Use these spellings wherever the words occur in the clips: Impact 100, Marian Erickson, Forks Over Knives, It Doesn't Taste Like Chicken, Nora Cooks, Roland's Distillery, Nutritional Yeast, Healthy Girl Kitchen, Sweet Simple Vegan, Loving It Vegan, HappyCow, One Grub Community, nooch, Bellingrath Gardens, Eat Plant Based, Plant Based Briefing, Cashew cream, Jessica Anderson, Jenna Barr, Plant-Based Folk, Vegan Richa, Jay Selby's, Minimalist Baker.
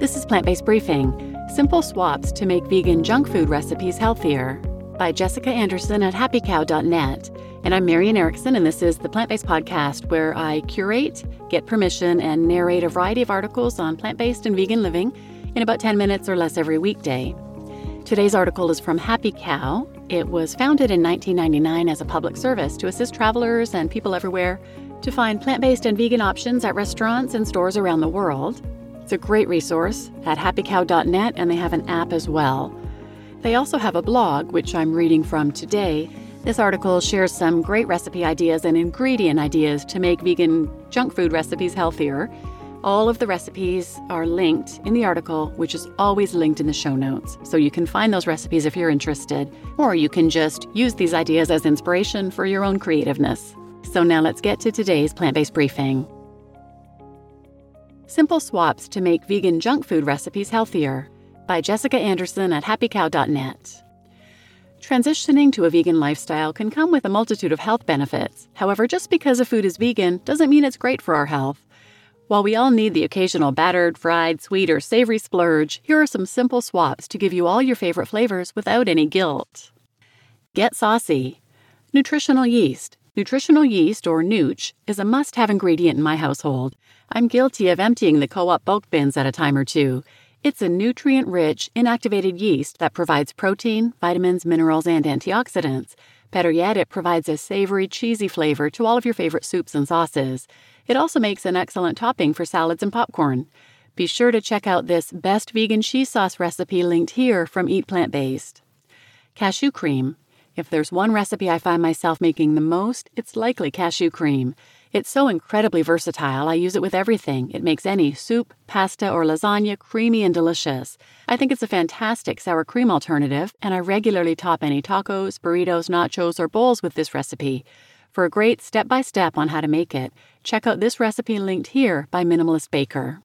This is Plant-Based Briefing, Simple Swaps to Make Vegan Junk Food Recipes Healthier, by Jessica Anderson at happycow.net. And I'm Marian Erickson, and this is the Plant-Based Podcast, where I curate, get permission, and narrate a variety of articles on plant-based and vegan living in about 10 minutes or less every weekday. Today's article is from Happy Cow. It was founded in 1999 as a public service to assist travelers and people everywhere to find plant-based and vegan options at restaurants and stores around the world. It's a great resource at happycow.net, and they have an app as well. They also have a blog, which I'm reading from today. This article shares some great recipe ideas and ingredient ideas to make vegan junk food recipes healthier. All of the recipes are linked in the article, which is always linked in the show notes. So you can find those recipes if you're interested, or you can just use these ideas as inspiration for your own creativeness. So now let's get to today's plant-based briefing. Simple Swaps to Make Vegan Junk Food Recipes Healthier, by Jessica Anderson at happycow.net. Transitioning to a vegan lifestyle can come with a multitude of health benefits. However, just because a food is vegan doesn't mean it's great for our health. While we all need the occasional battered, fried, sweet, or savory splurge, here are some simple swaps to give you all your favorite flavors without any guilt. Get saucy. Nutritional yeast. Nutritional yeast, or nooch, is a must-have ingredient in my household. I'm guilty of emptying the co-op bulk bins at a time or two. It's a nutrient-rich, inactivated yeast that provides protein, vitamins, minerals, and antioxidants. Better yet, it provides a savory, cheesy flavor to all of your favorite soups and sauces. It also makes an excellent topping for salads and popcorn. Be sure to check out this best vegan cheese sauce recipe linked here from Eat Plant Based. Cashew cream. If there's one recipe I find myself making the most, it's likely cashew cream. It's so incredibly versatile, I use it with everything. It makes any soup, pasta, or lasagna creamy and delicious. I think it's a fantastic sour cream alternative, and I regularly top any tacos, burritos, nachos, or bowls with this recipe. For a great step-by-step on how to make it, check out this recipe linked here by Minimalist Baker.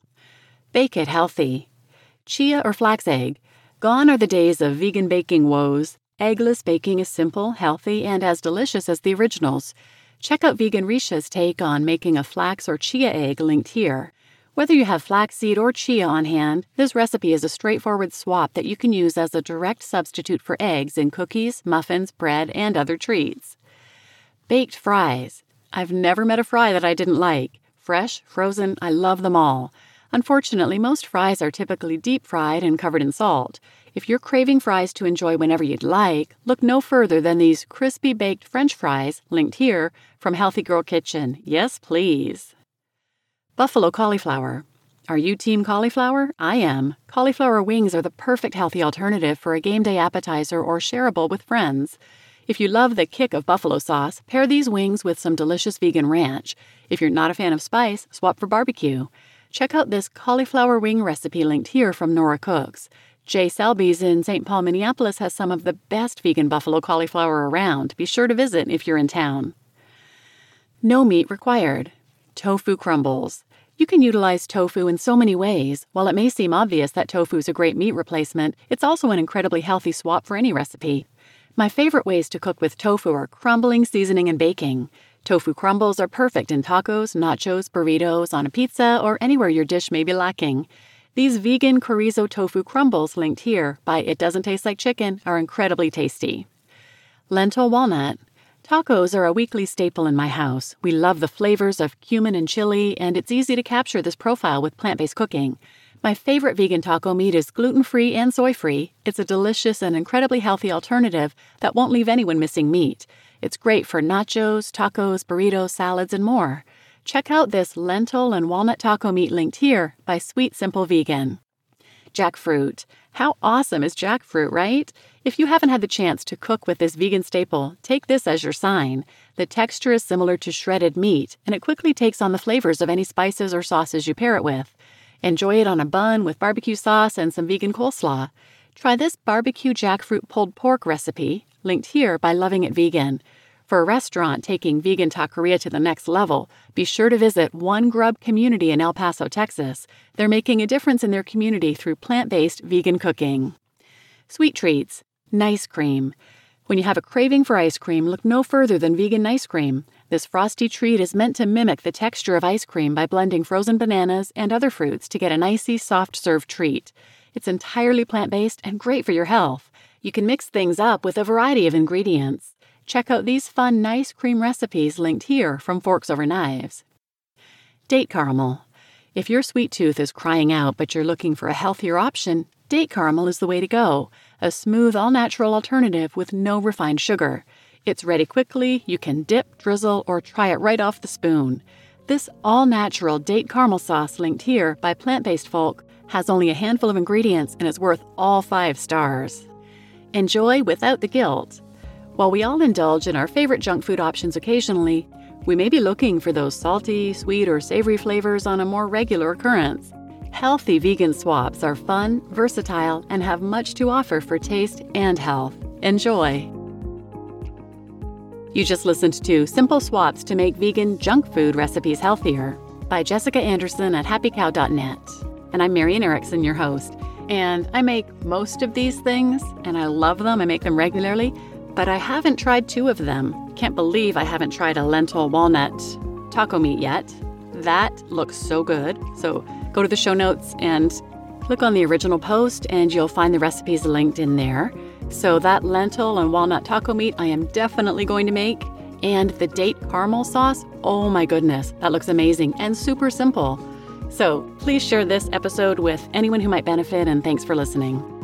Bake it healthy. Chia or flax egg. Gone are the days of vegan baking woes. Eggless baking is simple, healthy, and as delicious as the originals. Check out Vegan Richa's take on making a flax or chia egg linked here. Whether you have flaxseed or chia on hand, this recipe is a straightforward swap that you can use as a direct substitute for eggs in cookies, muffins, bread, and other treats. Baked fries. I've never met a fry that I didn't like. Fresh, frozen, I love them all. Unfortunately, most fries are typically deep fried and covered in salt. If you're craving fries to enjoy whenever you'd like, look no further than these crispy baked French fries, linked here, from Healthy Girl Kitchen. Yes, please. Buffalo cauliflower. Are you team cauliflower? I am. Cauliflower wings are the perfect healthy alternative for a game day appetizer or shareable with friends. If you love the kick of buffalo sauce, pair these wings with some delicious vegan ranch. If you're not a fan of spice, swap for barbecue. Check out this cauliflower wing recipe linked here from Nora Cooks. Jay Selby's in St. Paul, Minneapolis has some of the best vegan buffalo cauliflower around. Be sure to visit if you're in town. No meat required. Tofu crumbles. You can utilize tofu in so many ways. While it may seem obvious that tofu is a great meat replacement, it's also an incredibly healthy swap for any recipe. My favorite ways to cook with tofu are crumbling, seasoning, and baking. Tofu crumbles are perfect in tacos, nachos, burritos, on a pizza, or anywhere your dish may be lacking. These vegan chorizo tofu crumbles linked here by It Doesn't Taste Like Chicken are incredibly tasty. Lentil walnut. Tacos are a weekly staple in my house. We love the flavors of cumin and chili, and it's easy to capture this profile with plant-based cooking. My favorite vegan taco meat is gluten-free and soy-free. It's a delicious and incredibly healthy alternative that won't leave anyone missing meat. It's great for nachos, tacos, burritos, salads, and more. Check out this lentil and walnut taco meat linked here by Sweet Simple Vegan. Jackfruit. How awesome is jackfruit, right? If you haven't had the chance to cook with this vegan staple, take this as your sign. The texture is similar to shredded meat, and it quickly takes on the flavors of any spices or sauces you pair it with. Enjoy it on a bun with barbecue sauce and some vegan coleslaw. Try this barbecue jackfruit pulled pork recipe, linked here by Loving It Vegan. For a restaurant taking vegan taqueria to the next level, be sure to visit One Grub Community in El Paso, Texas. They're making a difference in their community through plant-based vegan cooking. Sweet treats. Nice cream. When you have a craving for ice cream, look no further than vegan ice cream. This frosty treat is meant to mimic the texture of ice cream by blending frozen bananas and other fruits to get an icy, soft-serve treat. It's entirely plant-based and great for your health. You can mix things up with a variety of ingredients. Check out these fun nice cream recipes linked here from Forks Over Knives. Date caramel. If your sweet tooth is crying out but you're looking for a healthier option, date caramel is the way to go, a smooth, all-natural alternative with no refined sugar. It's ready quickly, you can dip, drizzle, or try it right off the spoon. This all-natural date caramel sauce linked here by Plant-Based Folk has only a handful of ingredients and is worth all 5 stars. Enjoy without the guilt. While we all indulge in our favorite junk food options occasionally, we may be looking for those salty, sweet, or savory flavors on a more regular occurrence. Healthy vegan swaps are fun, versatile, and have much to offer for taste and health. Enjoy! You just listened to Simple Swaps to Make Vegan Junk Food Recipes Healthier by Jessica Anderson at happycow.net. And I'm Marian Erickson, your host. And I make most of these things, and I love them. I make them regularly, but I haven't tried 2 of them. Can't believe I haven't tried a lentil walnut taco meat yet. That looks so good. So go to the show notes and click on the original post, and you'll find the recipes linked in there. So that lentil and walnut taco meat I am definitely going to make. And the date caramel sauce, oh my goodness, that looks amazing and super simple. So please share this episode with anyone who might benefit, and thanks for listening.